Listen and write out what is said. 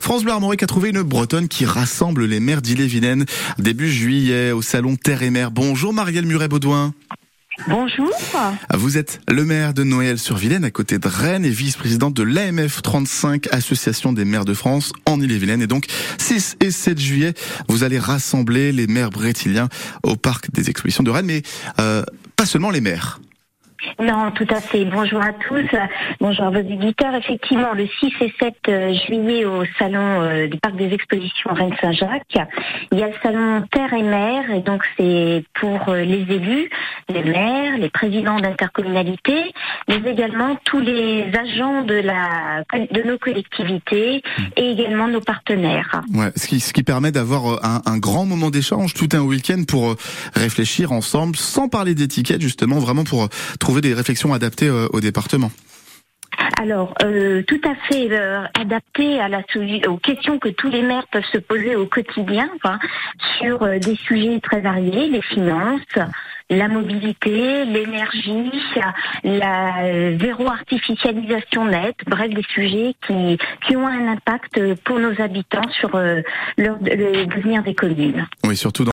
France Bleu Armorique a trouvé une bretonne qui rassemble les maires d'Ille-et-Vilaine début juillet au salon Terre et Mer. Bonjour Marielle Muret-Baudouin. Bonjour. Vous êtes le maire de Noël-sur-Vilaine à côté de Rennes et vice-présidente de l'AMF 35, Association des maires de France en Ille-et-Vilaine. Et donc 6 et 7 juillet, vous allez rassembler les maires brétiliens au Parc des Expositions de Rennes, mais pas seulement les maires. Non, tout à fait. Bonjour à tous. Bonjour à vos éditeurs. Effectivement, le 6 et 7 juillet au salon du Parc des Expositions Rennes-Saint-Jacques, il y a le salon Terre et Mer, et donc c'est pour les élus, les maires, les présidents d'intercommunalités, mais également tous les agents de nos collectivités et également nos partenaires. Ouais, ce qui permet d'avoir un grand moment d'échange, tout un week-end pour réfléchir ensemble, sans parler d'étiquette justement, vraiment pour trouver des réflexions adaptées au département. Alors, tout à fait adapté aux questions que tous les maires peuvent se poser au quotidien, hein, sur des sujets très variés, les finances, la mobilité, l'énergie, la zéro artificialisation nette, bref, des sujets qui ont un impact pour nos habitants sur le devenir des communes. Oui, surtout dans